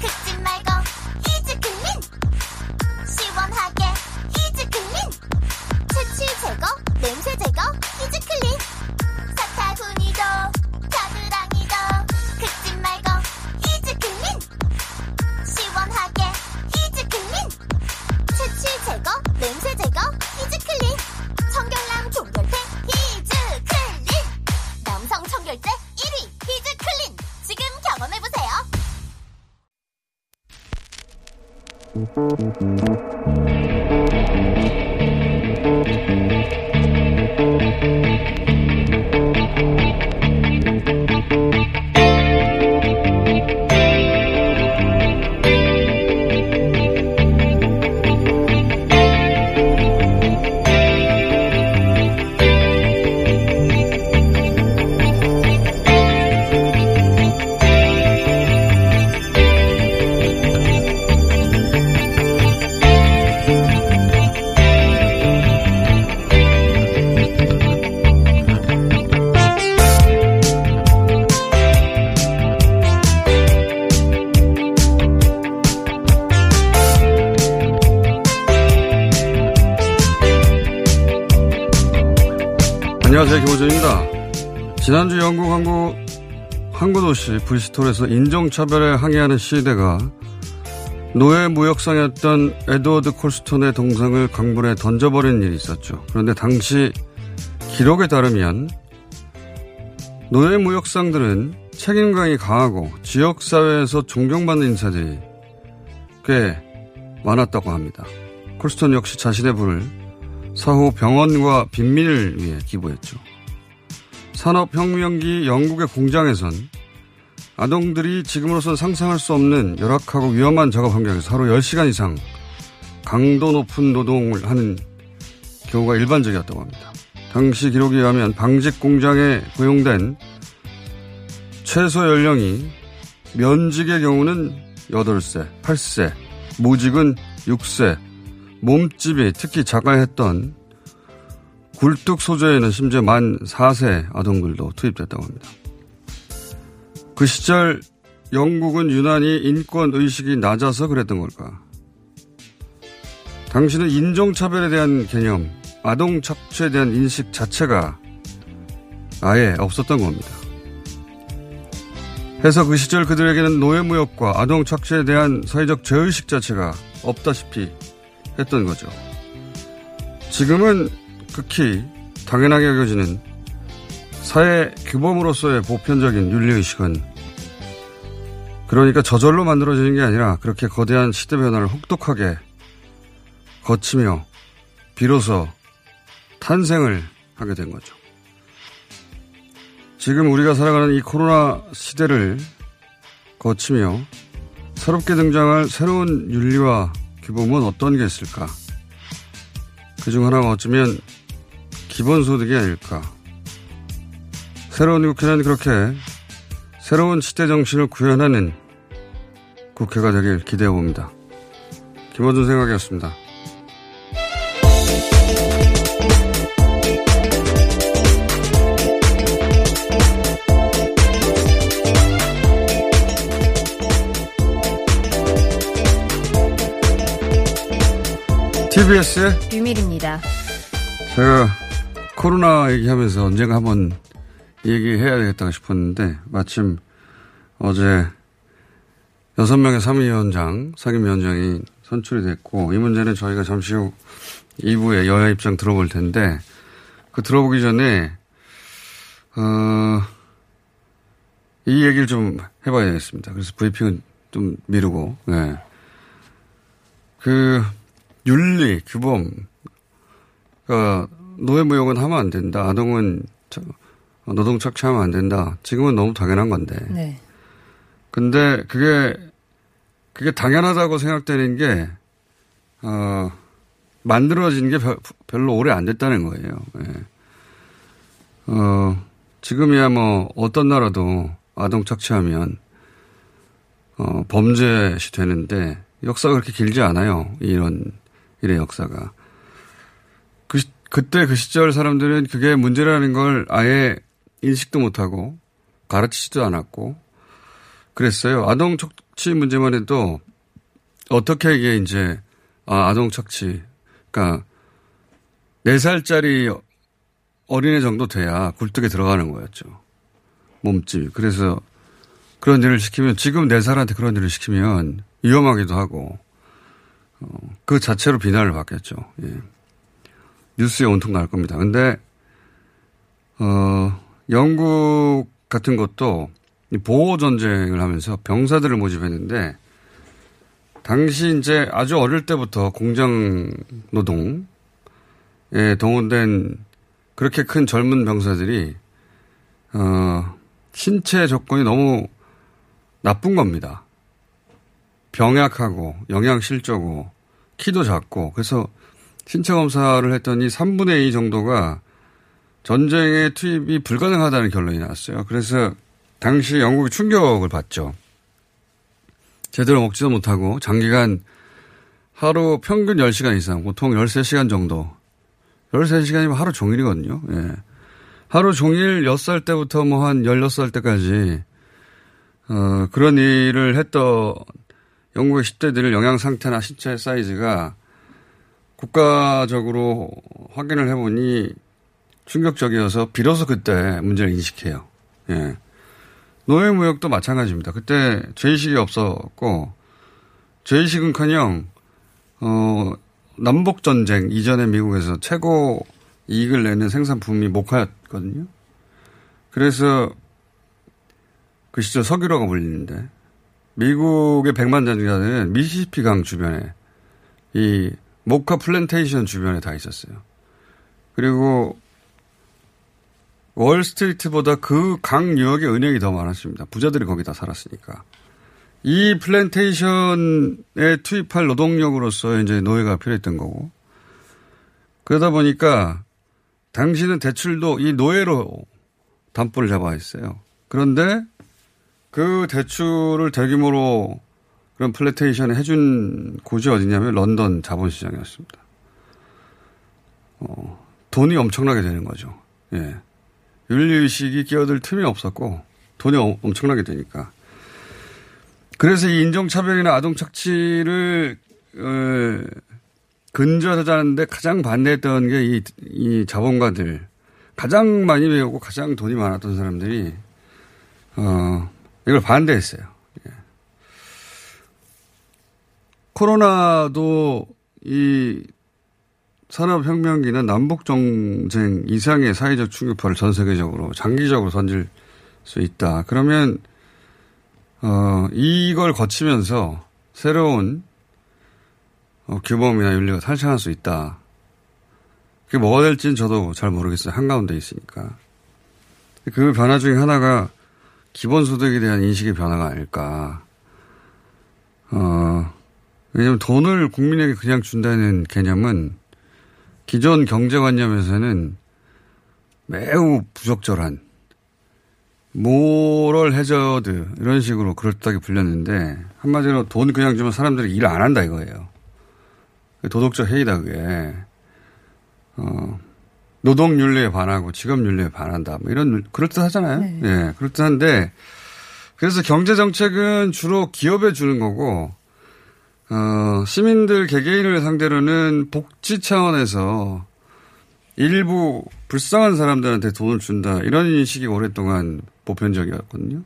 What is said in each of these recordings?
긁지 말고 이즈클린, 시원하게 이즈클린, 채취 제거, 냄새 제거 이즈클린, 사타구니도 가드랑이도 긁지 말고 이즈클린, 시원하게 이즈클린, 채취 제거, 냄새 제거 이즈클린, 청결남 종결패 이즈클린, 남성 청결제 1위 이즈클린. 지금 경험해보세요. 안녕하세요. 김호준입니다. 지난주 영국 항구도시 브리스톨에서 인종차별에 항의하는 시위대가 노예 무역상이었던 에드워드 콜스톤의 동상을 강물에 던져버린 일이 있었죠. 그런데 당시 기록에 따르면 노예 무역상들은 책임감이 강하고 지역사회에서 존경받는 인사들이 꽤 많았다고 합니다. 콜스톤 역시 자신의 부를 사후 병원과 빈민을 위해 기부했죠. 산업혁명기 영국의 공장에선 아동들이 지금으로선 상상할 수 없는 열악하고 위험한 작업 환경에서 하루 10시간 이상 강도 높은 노동을 하는 경우가 일반적이었다고 합니다. 당시 기록에 의하면 방직 공장에 고용된 최소 연령이 면직의 경우는 8세, 8세, 모직은 6세, 몸집이 특히 자갈했던 굴뚝 소재에는 심지어 만 4세 아동들도 투입됐다고 합니다. 그 시절 영국은 유난히 인권의식이 낮아서 그랬던 걸까? 당시는 인종차별에 대한 개념, 아동 착취에 대한 인식 자체가 아예 없었던 겁니다. 해서 그 시절 그들에게는 노예무역과 아동 착취에 대한 사회적 죄의식 자체가 없다시피 했던 거죠. 지금은 극히 당연하게 여겨지는 사회 규범으로서의 보편적인 윤리의식은 그러니까 저절로 만들어지는 게 아니라 그렇게 거대한 시대 변화를 혹독하게 거치며 비로소 탄생을 하게 된 거죠. 지금 우리가 살아가는 이 코로나 시대를 거치며 새롭게 등장할 새로운 윤리와 규범은 어떤 게 있을까? 그중 하나가 어쩌면 기본소득이 아닐까? 새로운 국회는 그렇게 새로운 시대 정신을 구현하는 국회가 되길 기대해봅니다. 김원준 생각이었습니다. TBS의 유밀입니다. 제가 코로나 얘기하면서 언젠가 한번 얘기해야 되겠다 싶었는데 마침 어제 6명의 상임위원장이 선출이 됐고 이 문제는 저희가 잠시 후 2부에 여야 입장 들어볼 텐데 그 들어보기 전에 이 얘기를 좀 해봐야 되겠습니다. 그래서 브리핑은 좀 미루고, 네. 그, 윤리, 규범. 그러니까 노예무역은 하면 안 된다. 아동은 노동 착취하면 안 된다. 지금은 너무 당연한 건데. 네. 근데 그게 당연하다고 생각되는 게, 만들어진 게 별로 오래 안 됐다는 거예요. 예. 지금이야 뭐 어떤 나라도 아동 착취하면 범죄시 되는데 역사가 그렇게 길지 않아요. 이런 일의 역사가. 그때 그 시절 사람들은 그게 문제라는 걸 아예 인식도 못하고 가르치지도 않았고 그랬어요. 아동 착취 문제만 해도 어떻게 이게 이제 아동 착취 그러니까 4살짜리 어린애 정도 돼야 굴뚝에 들어가는 거였죠. 몸집이. 그래서 그런 일을 시키면 지금 4살한테 그런 일을 시키면 위험하기도 하고 그 자체로 비난을 받겠죠. 예. 뉴스에 온통 나올 겁니다. 근데 영국 같은 것도 보호 전쟁을 하면서 병사들을 모집했는데 당시 이제 아주 어릴 때부터 공장 노동에 동원된 그렇게 큰 젊은 병사들이 신체 조건이 너무 나쁜 겁니다. 병약하고 영양실조고 키도 작고 그래서 신체 검사를 했더니 3분의 2 정도가 전쟁에 투입이 불가능하다는 결론이 나왔어요. 그래서 당시 영국이 충격을 받죠. 제대로 먹지도 못하고 장기간 하루 평균 10시간 이상 보통 13시간 정도 13시간이면 하루 종일이거든요. 예. 하루 종일 6살 때부터 뭐 한 16살 때까지 그런 일을 했던 영국의 10대들의 영양 상태나 신체 사이즈가 국가적으로 확인을 해보니 충격적이어서 비로소 그때 문제를 인식해요. 예. 노예무역도 마찬가지입니다. 그때 죄의식이 없었고 죄의식은커녕 남북전쟁 이전에 미국에서 최고 이익을 내는 생산품이 목화였거든요. 그래서 그 시절 석유로가 몰리는데 미국의 100만 잔자는 미시시피 강 주변에 이 목화 플랜테이션 주변에 다 있었어요. 그리고 월스트리트보다 그 강 유역의 은행이 더 많았습니다. 부자들이 거기 다 살았으니까. 이 플랜테이션에 투입할 노동력으로서 이제 노예가 필요했던 거고. 그러다 보니까 당시는 대출도 이 노예로 담보를 잡아야 했어요. 그런데 그 대출을 대규모로 그런 플랜테이션을 해준 곳이 어디냐면 런던 자본시장이었습니다. 돈이 엄청나게 되는 거죠. 예. 윤리의식이 끼어들 틈이 없었고 돈이 엄청나게 되니까. 그래서 이 인종차별이나 아동착취를 근절하자는데 가장 반대했던 게 이 자본가들. 가장 많이 배우고 가장 돈이 많았던 사람들이 이걸 반대했어요. 예. 코로나도 이 산업혁명기나 남북전쟁 이상의 사회적 충격파를 전 세계적으로 장기적으로 던질 수 있다. 그러면 이걸 거치면서 새로운 규범이나 윤리가 탄생할 수 있다. 그게 뭐가 될지는 저도 잘 모르겠어요. 한가운데 있으니까. 그 변화 중에 하나가 기본소득에 대한 인식의 변화가 아닐까. 왜냐하면 돈을 국민에게 그냥 준다는 개념은 기존 경제관념에서는 매우 부적절한 모럴 해저드 이런 식으로 그럴듯하게 불렸는데 한마디로 돈 그냥 주면 사람들이 일 안 한다 이거예요. 도덕적 해이다 그게. 노동윤리에 반하고 직업윤리에 반한다. 뭐 이런 그럴듯하잖아요. 네. 예, 그럴듯한데 그래서 경제정책은 주로 기업에 주는 거고 시민들 개개인을 상대로는 복지 차원에서 일부 불쌍한 사람들한테 돈을 준다. 이런 인식이 오랫동안 보편적이었거든요.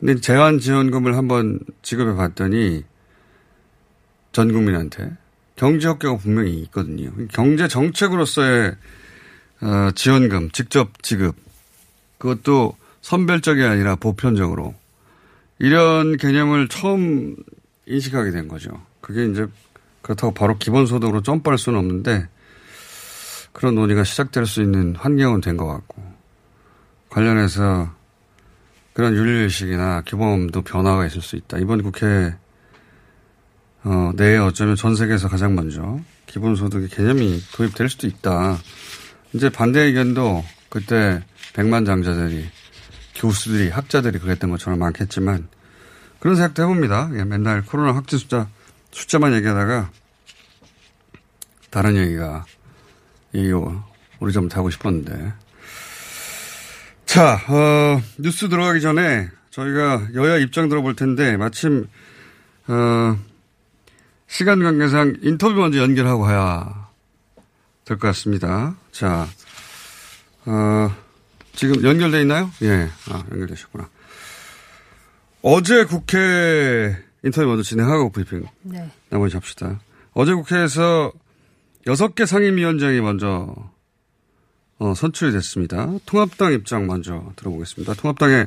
근데 재난지원금을 한번 지급해 봤더니 전 국민한테 경제학교가 분명히 있거든요. 경제정책으로서의 지원금, 직접 지급. 그것도 선별적이 아니라 보편적으로. 이런 개념을 처음 인식하게 된 거죠. 그게 이제 그렇다고 바로 기본소득으로 점프할 수는 없는데 그런 논의가 시작될 수 있는 환경은 된 것 같고 관련해서 그런 윤리의식이나 규범도 변화가 있을 수 있다. 이번 국회 내에 어쩌면 전 세계에서 가장 먼저 기본소득의 개념이 도입될 수도 있다. 이제 반대 의견도 그때 백만장자들이 교수들이 학자들이 그랬던 것처럼 많겠지만 그런 생각도 해봅니다. 예, 맨날 코로나 확진 숫자만 얘기하다가 다른 얘기가 이거 우리 좀 하고 싶었는데. 자, 뉴스 들어가기 전에 저희가 여야 입장 들어볼 텐데 마침 시간 관계상 인터뷰 먼저 연결하고 가야 될 것 같습니다. 자, 지금 연결돼 있나요? 예, 연결되셨구나. 어제 국회 인터뷰 먼저 진행하고 브리핑 나머지 합시다. 어제 국회에서 6개 상임위원장이 먼저 선출이 됐습니다. 통합당 입장 먼저 들어보겠습니다. 통합당의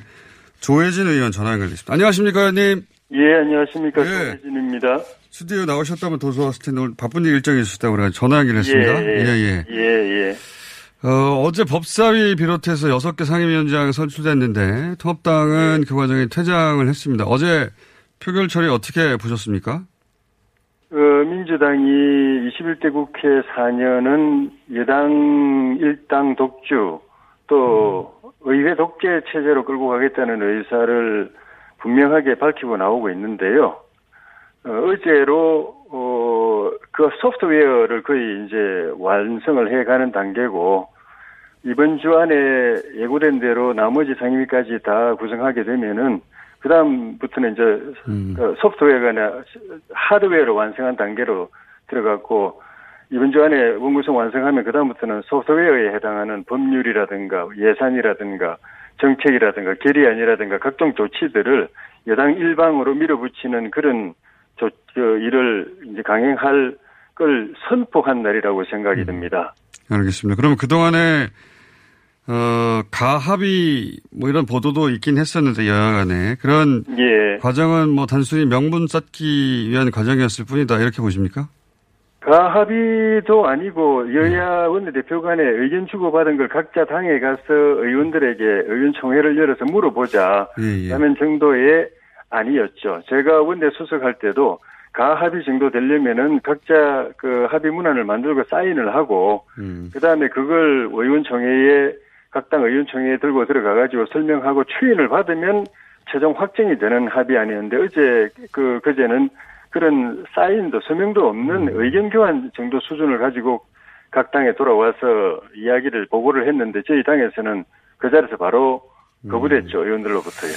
조혜진 의원 전화 연결됐습니다. 안녕하십니까, 의원님. 예, 안녕하십니까. 예. 조혜진입니다. 스튜디오 나오셨다면 도서 왔을 텐데 오늘 바쁜 일정이 있었다고 그래서 전화 연결했습니다. 예, 예. 예, 예. 어제 법사위 비롯해서 6개 상임위원장 선출됐는데 통합당은 그 과정에 퇴장을 했습니다. 어제 표결 처리 어떻게 보셨습니까? 민주당이 21대 국회 4년은 여당 일당 독주 또 의회 독재 체제로 끌고 가겠다는 의사를 분명하게 밝히고 나오고 있는데요. 어제로 그 소프트웨어를 거의 이제 완성을 해가는 단계고 이번 주 안에 예고된 대로 나머지 상임위까지 다 구성하게 되면은 그 다음부터는 이제 소프트웨어가 아니라 하드웨어를 완성한 단계로 들어갔고 이번 주 안에 원구성 완성하면 그 다음부터는 소프트웨어에 해당하는 법률이라든가 예산이라든가 정책이라든가 결의안이라든가 각종 조치들을 여당 일방으로 밀어붙이는 그런 일을 이제 강행할 걸 선포한 날이라고 생각이 듭니다. 알겠습니다. 그러면 그 동안에 가합의 뭐 이런 보도도 있긴 했었는데 여야간에 그런 과정은 뭐 단순히 명분 쌓기 위한 과정이었을 뿐이다 이렇게 보십니까? 가합의도 아니고 여야 원내대표 간에 의견 주고받은 걸 각자 당에 가서 의원들에게 의원총회를 열어서 물어보자 라는 정도의 아니었죠. 제가 원내 수석할 때도 가합의 정도 되려면은 각자 그 합의 문안을 만들고 사인을 하고 그 다음에 그걸 의원총회에 각 당 의원총회에 들고 들어가가지고 설명하고 추인을 받으면 최종 확정이 되는 합의안이었는데 어제 그제는 그런 사인도 서명도 없는 의견 교환 정도 수준을 가지고 각 당에 돌아와서 이야기를 보고를 했는데 저희 당에서는 그 자리에서 바로 거부됐죠. 의원들로부터요.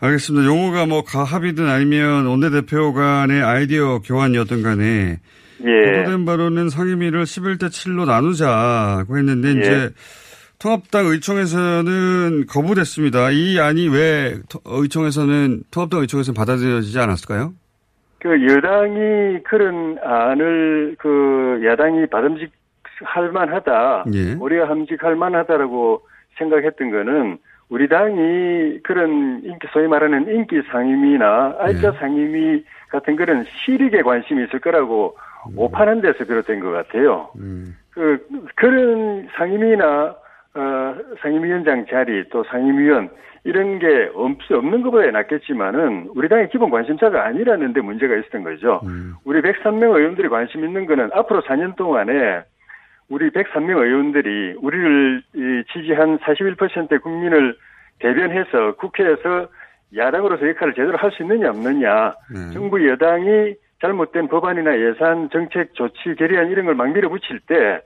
알겠습니다. 용어가 뭐 가합이든 아니면 원내대표 간의 아이디어 교환이었던 간에 보도된 바로는 상임위를 11대 7로 나누자고 했는데 이제 통합당 의총에서는 거부됐습니다. 이 안이 왜 통합당 의총에서는 받아들여지지 않았을까요? 그 여당이 그런 안을 그 야당이 바람직할 만하다, 우리가 함직할 만하다라고 생각했던 거는 우리 당이 그런 소위 말하는 인기 상임위나 알짜 상임위 같은 그런 실익에 관심이 있을 거라고 오판한 데서 비롯된 것 같아요. 그런 상임위나 상임위원장 자리 또 상임위원 이런 게 없는 것보다 낫겠지만은 우리 당의 기본 관심사가 아니라는 데 문제가 있었던 거죠. 우리 103명 의원들이 관심 있는 거는 앞으로 4년 동안에 우리 103명 의원들이 우리를 지지한 41%의 국민을 대변해서 국회에서 야당으로서 역할을 제대로 할 수 있느냐 없느냐. 정부 여당이 잘못된 법안이나 예산, 정책, 조치, 결의안 이런 걸 막 밀어붙일 때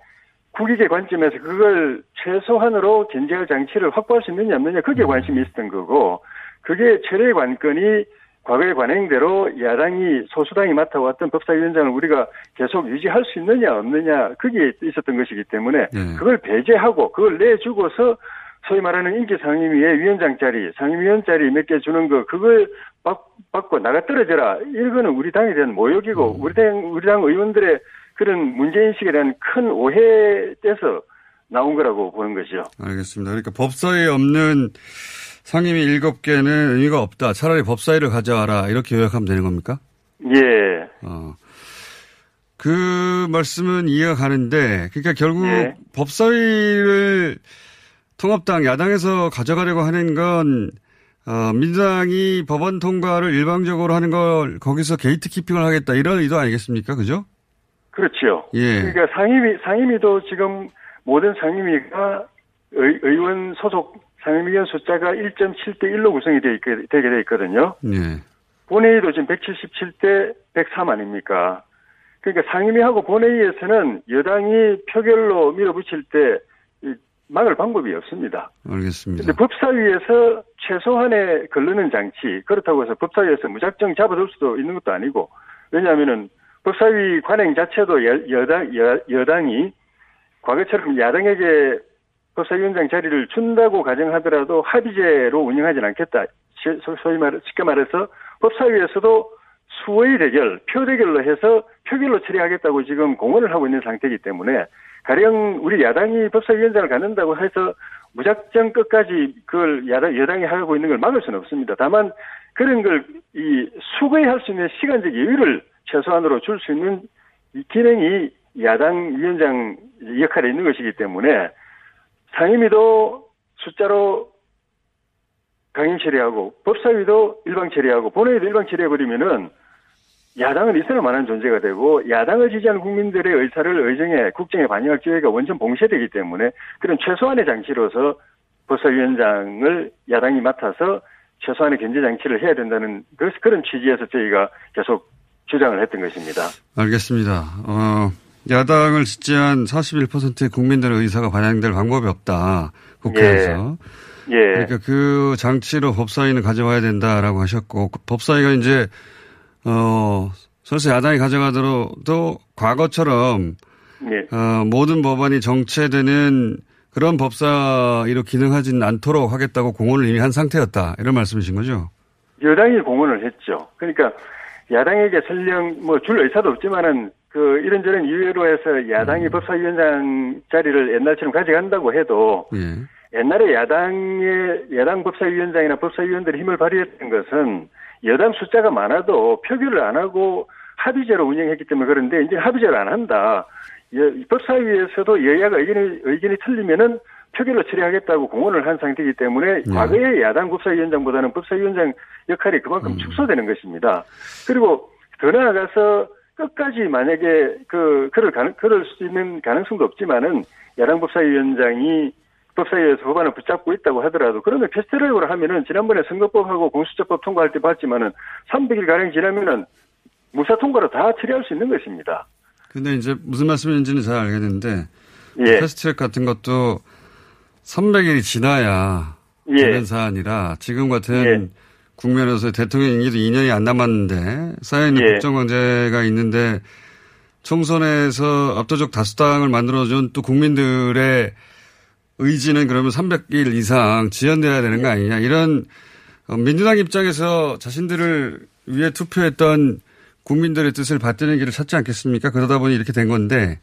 국익의 관점에서 그걸 최소한으로 견제할 장치를 확보할 수 있느냐 없느냐. 그게 관심이 있었던 거고 그게 철회의 관건이 과거의 관행대로 야당이 소수당이 맡아왔던 법사위원장을 우리가 계속 유지할 수 있느냐 없느냐 그게 있었던 것이기 때문에 그걸 배제하고 그걸 내주고서 소위 말하는 인기 상임위의 위원장 자리 상임위원 자리 몇 개 주는 거 그걸 받고 나가 떨어져라 이거는 우리 당에 대한 모욕이고 우리 당 의원들의 그런 문제인식에 대한 큰 오해에서 나온 거라고 보는 것이죠. 알겠습니다. 그러니까 법사위에 없는 상임위 7개는 의미가 없다. 차라리 법사위를 가져와라. 이렇게 요약하면 되는 겁니까? 예. 그 말씀은 이해가 가는데, 그러니까 결국 예. 법사위를 통합당 야당에서 가져가려고 하는 건 민주당이 법안 통과를 일방적으로 하는 걸 거기서 게이트키핑을 하겠다 이런 의도 아니겠습니까? 그죠? 그렇죠. 예. 그러니까 상임위도 지금 모든 상임위가 의원 소속 상임위원 숫자가 1.7대 1로 구성이 되게 돼 있거든요. 예. 본회의도 지금 177대 103 아닙니까? 그러니까 상임위하고 본회의에서는 여당이 표결로 밀어붙일 때 막을 방법이 없습니다. 알겠습니다. 근데 법사위에서 최소한의 걸르는 장치, 그렇다고 해서 법사위에서 무작정 잡아둘 수도 있는 것도 아니고, 왜냐하면은 법사위 관행 자체도 여당이 과거처럼 야당에게 법사위원장 자리를 준다고 가정하더라도 합의제로 운영하진 않겠다. 쉽게 말해서 법사위에서도 수의 대결, 표 대결로 해서 표결로 처리하겠다고 지금 공언을 하고 있는 상태이기 때문에 가령 우리 야당이 법사위원장을 갖는다고 해서 무작정 끝까지 그걸 여당이 하고 있는 걸 막을 수는 없습니다. 다만 그런 걸 수거할 수 있는 시간적 여유를 최소한으로 줄 수 있는 이 기능이 야당 위원장 역할에 있는 것이기 때문에 상임위도 숫자로 강행 처리하고 법사위도 일방 처리하고 본회의도 일방 처리해버리면은 야당은 있어야 만한 존재가 되고 야당을 지지하는 국민들의 의사를 의정에 국정에 반영할 기회가 원천 봉쇄되기 때문에 그런 최소한의 장치로서 법사위원장을 야당이 맡아서 최소한의 견제 장치를 해야 된다는 그런 취지에서 저희가 계속 주장을 했던 것입니다. 알겠습니다. 야당을 지지한 41%의 국민들의 의사가 반영될 방법이 없다. 국회에서. 예. 예. 그러니까 그 장치로 법사위는 가져와야 된다라고 하셨고 법사위가 이제 설사 야당이 가져가더라도 과거처럼 예. 모든 법안이 정체되는 그런 법사위로 기능하지는 않도록 하겠다고 공언을 이미 한 상태였다. 이런 말씀이신 거죠? 여당이 공언을 했죠. 그러니까 야당에게 설령 줄 의사도 없지만은 이런저런 이유로 해서 야당이 법사위원장 자리를 옛날처럼 가져간다고 해도 예. 옛날에 야당 법사위원장이나 법사위원들의 힘을 발휘했던 것은 여당 숫자가 많아도 표결을 안 하고 합의제로 운영했기 때문에 그런데 이제 합의제를 안 한다. 법사위에서도 여야가 의견이 틀리면은 표결로 처리하겠다고 공언을 한 상태이기 때문에 과거의 야당 법사위원장보다는 법사위원장 역할이 그만큼 축소되는 것입니다. 그리고 더 나아가서 끝까지 만약에 그럴 수 있는 가능성도 없지만은 야당 법사위원장이 법사위에서 법안을 붙잡고 있다고 하더라도 그러면 패스트트랙으로 하면은 지난번에 선거법하고 공수처법 통과할 때 봤지만은 300일 가량 지나면은 무사 통과로 다 처리할 수 있는 것입니다. 근데 이제 무슨 말씀인지는 잘 알겠는데 예. 패스트트랙 같은 것도 300일이 지나야 되는 예. 사안이라 지금 같은 예. 국면에서 대통령 임기도 2년이 안 남았는데 쌓여있는 예. 국정과제가 있는데 총선에서 압도적 다수당을 만들어준 또 국민들의 의지는 그러면 300일 이상 지연돼야 되는 거 아니냐. 이런 민주당 입장에서 자신들을 위해 투표했던 국민들의 뜻을 받드는 길을 찾지 않겠습니까? 그러다 보니 이렇게 된 건데.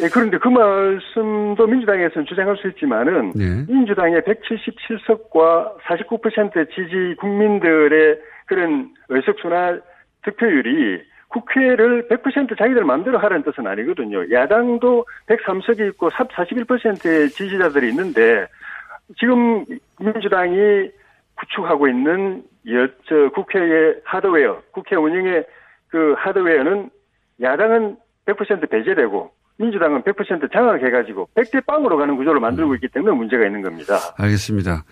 예, 그런데 그 말씀도 민주당에서는 주장할 수 있지만은 예. 민주당의 177석과 49%의 지지 국민들의 그런 의석수나 득표율이 국회를 100% 자기들 마음대로 하라는 뜻은 아니거든요. 야당도 103석이 있고 41%의 지지자들이 있는데 지금 민주당이 구축하고 있는 국회의 하드웨어, 국회 운영의 그 하드웨어는 야당은 100% 배제되고 민주당은 100% 장악해가지고 100대 0으로 가는 구조를 만들고 있기 때문에 문제가 있는 겁니다. 알겠습니다.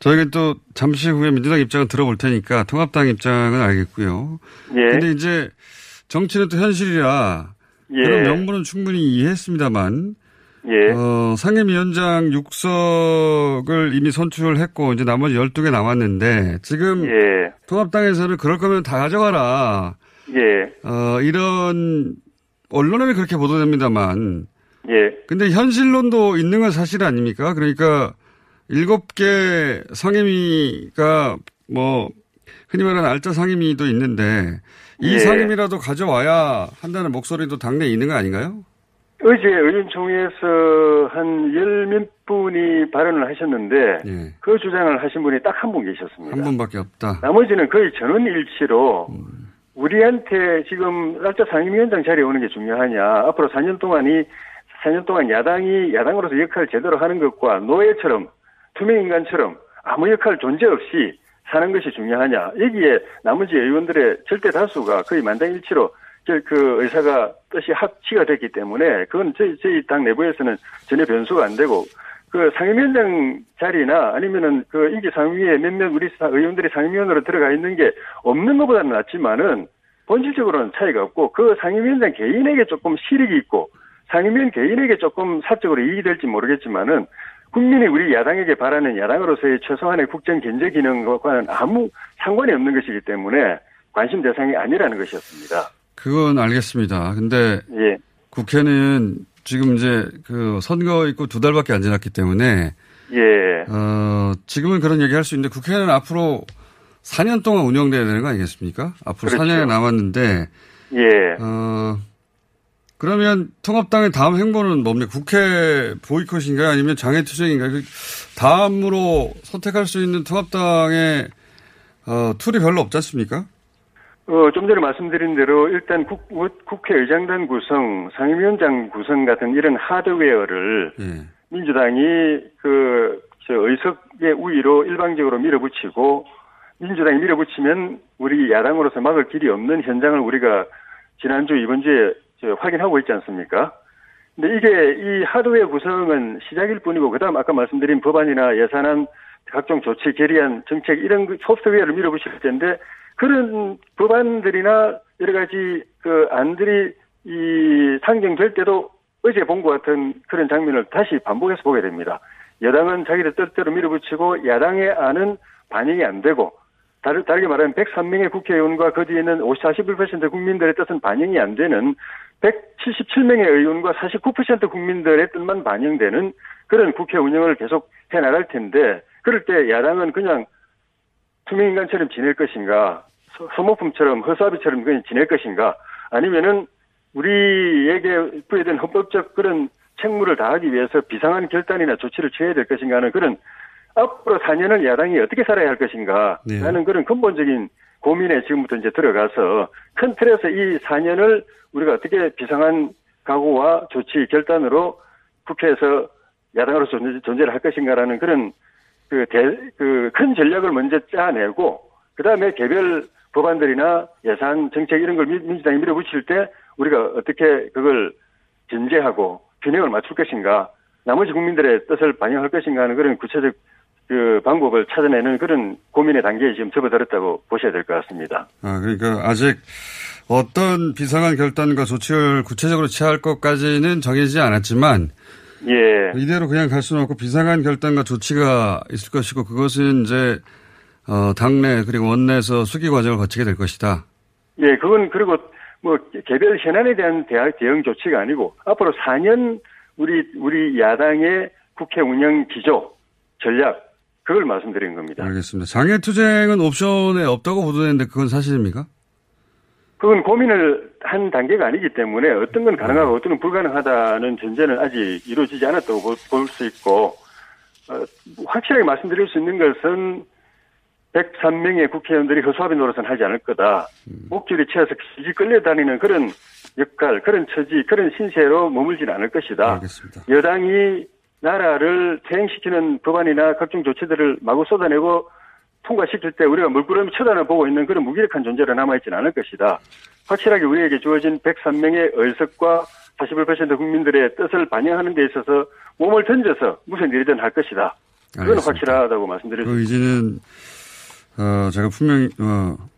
저희는 또 잠시 후에 민주당 입장은 들어볼 테니까 통합당 입장은 알겠고요. 예. 근데 이제 정치는 또 현실이라 예. 그런 명분은 충분히 이해했습니다만 예. 상임위원장 6석을 이미 선출했고 이제 나머지 12개 남았는데 지금 예. 통합당에서는 그럴 거면 다 가져가라. 예. 이런 언론에는 그렇게 보도됩니다만 예. 근데 현실론도 있는 건 사실 아닙니까? 그러니까 7개 상임위가 흔히 말하는 알짜 상임위도 있는데 이 예. 상임위라도 가져와야 한다는 목소리도 당내에 있는 거 아닌가요? 어제 의원총회에서 한 10몇 분이 발언을 하셨는데 예. 그 주장을 하신 분이 딱 한 분 계셨습니다. 한 분밖에 없다. 나머지는 거의 전원일치로 우리한테 지금 낙자 상임위원장 자리에 오는 게 중요하냐. 앞으로 4년 동안 야당이 야당으로서 역할을 제대로 하는 것과 노예처럼 투명인간처럼 아무 역할 존재 없이 사는 것이 중요하냐. 여기에 나머지 의원들의 절대 다수가 거의 만장일치로 그 의사가 뜻이 합치가 됐기 때문에 그건 저희 당 내부에서는 전혀 변수가 안 되고 그 상임위원장 자리나 아니면은 그 임기 상임위에 몇몇 우리 의원들이 상임위원으로 들어가 있는 게 없는 것보다는 낫지만은 본질적으로는 차이가 없고 그 상임위원장 개인에게 조금 실익이 있고 상임위원 개인에게 조금 사적으로 이익이 될지 모르겠지만은 국민이 우리 야당에게 바라는 야당으로서의 최소한의 국정 견제 기능과는 아무 상관이 없는 것이기 때문에 관심 대상이 아니라는 것이었습니다. 그건 알겠습니다. 근데 예. 국회는 지금 이제 그 선거 있고 2달밖에 안 지났기 때문에 예. 지금은 그런 얘기 할 수 있는데 국회는 앞으로 4년 동안 운영돼야 되는 거 아니겠습니까? 앞으로 그렇죠. 4년이 남았는데 예. 그러면 통합당의 다음 행보는 뭡니까? 국회 보이콧인가요? 아니면 장애투쟁인가요? 다음으로 선택할 수 있는 통합당의 툴이 별로 없지 않습니까? 좀 전에 말씀드린 대로 일단 국회의장단 구성, 상임위원장 구성 같은 이런 하드웨어를 민주당이 저 의석의 우위로 일방적으로 밀어붙이고 민주당이 밀어붙이면 우리 야당으로서 막을 길이 없는 현장을 우리가 지난주 이번 주에 확인하고 있지 않습니까? 근데 이게 이 하드웨어 구성은 시작일 뿐이고 그다음 아까 말씀드린 법안이나 예산안 각종 조치, 결의안, 정책 이런 소프트웨어를 밀어붙일 텐데 그런 법안들이나 여러 가지 그 안들이 이 상정될 때도 어제 본 것 같은 그런 장면을 다시 반복해서 보게 됩니다. 여당은 자기들 뜻대로 밀어붙이고 야당의 안은 반영이 안 되고 다르게 말하면 103명의 국회의원과 그 뒤에 있는 41% 국민들의 뜻은 반영이 안 되는 177명의 의원과 49% 국민들의 뜻만 반영되는 그런 국회 운영을 계속 해나갈 텐데 그럴 때 야당은 그냥 투명인간처럼 지낼 것인가 소모품처럼 허수아비처럼 그냥 지낼 것인가 아니면은 우리에게 부여된 헌법적 그런 책무를 다하기 위해서 비상한 결단이나 조치를 취해야 될 것인가 하는 그런 앞으로 4년을 야당이 어떻게 살아야 할 것인가 하는 그런 근본적인 고민에 지금부터 이제 들어가서 큰 틀에서 이 4년을 우리가 어떻게 비상한 각오와 조치 결단으로 국회에서 야당으로서 존재를 할 것인가라는 그런 큰 전략을 먼저 짜내고 그다음에 개별 법안들이나 예산 정책 이런 걸 민주당이 밀어붙일 때 우리가 어떻게 그걸 견제하고 균형을 맞출 것인가 나머지 국민들의 뜻을 반영할 것인가 하는 그런 구체적 그 방법을 찾아내는 그런 고민의 단계에 지금 접어들었다고 보셔야 될 것 같습니다. 아 그러니까 아직 어떤 비상한 결단과 조치를 구체적으로 취할 것까지는 정해지지 않았지만 예. 이대로 그냥 갈 수는 없고 비상한 결단과 조치가 있을 것이고 그것은 이제 당내 그리고 원내에서 수기 과정을 거치게 될 것이다. 예, 그건 그리고 뭐 개별 현안에 대한 대응 조치가 아니고 앞으로 4년 우리 야당의 국회 운영 기조 전략 그걸 말씀드린 겁니다. 알겠습니다. 장애투쟁은 옵션에 없다고 보도했는데 그건 사실입니까? 그건 고민을 한 단계가 아니기 때문에 어떤 건 가능하고 어떤 건 불가능하다는 전제는 아직 이루어지지 않았다고 볼 수 있고 확실하게 말씀드릴 수 있는 것은 103명의 국회의원들이 허수아비 노릇은 하지 않을 거다. 목줄이 채워서 길이 끌려다니는 그런 역할, 그런 처지, 그런 신세로 머물지는 않을 것이다. 알겠습니다. 여당이 나라를 퇴행시키는 법안이나 각종 조치들을 마구 쏟아내고 통과시킬 때 우리가 물끄러미 쳐다나 보고 있는 그런 무기력한 존재로 남아있지는 않을 것이다. 확실하게 우리에게 주어진 103명의 의석과 41% 국민들의 뜻을 반영하는 데 있어서 몸을 던져서 무슨 일이든 할 것이다. 그건 확실하다고 말씀드렸습니다. 그 이제는 제가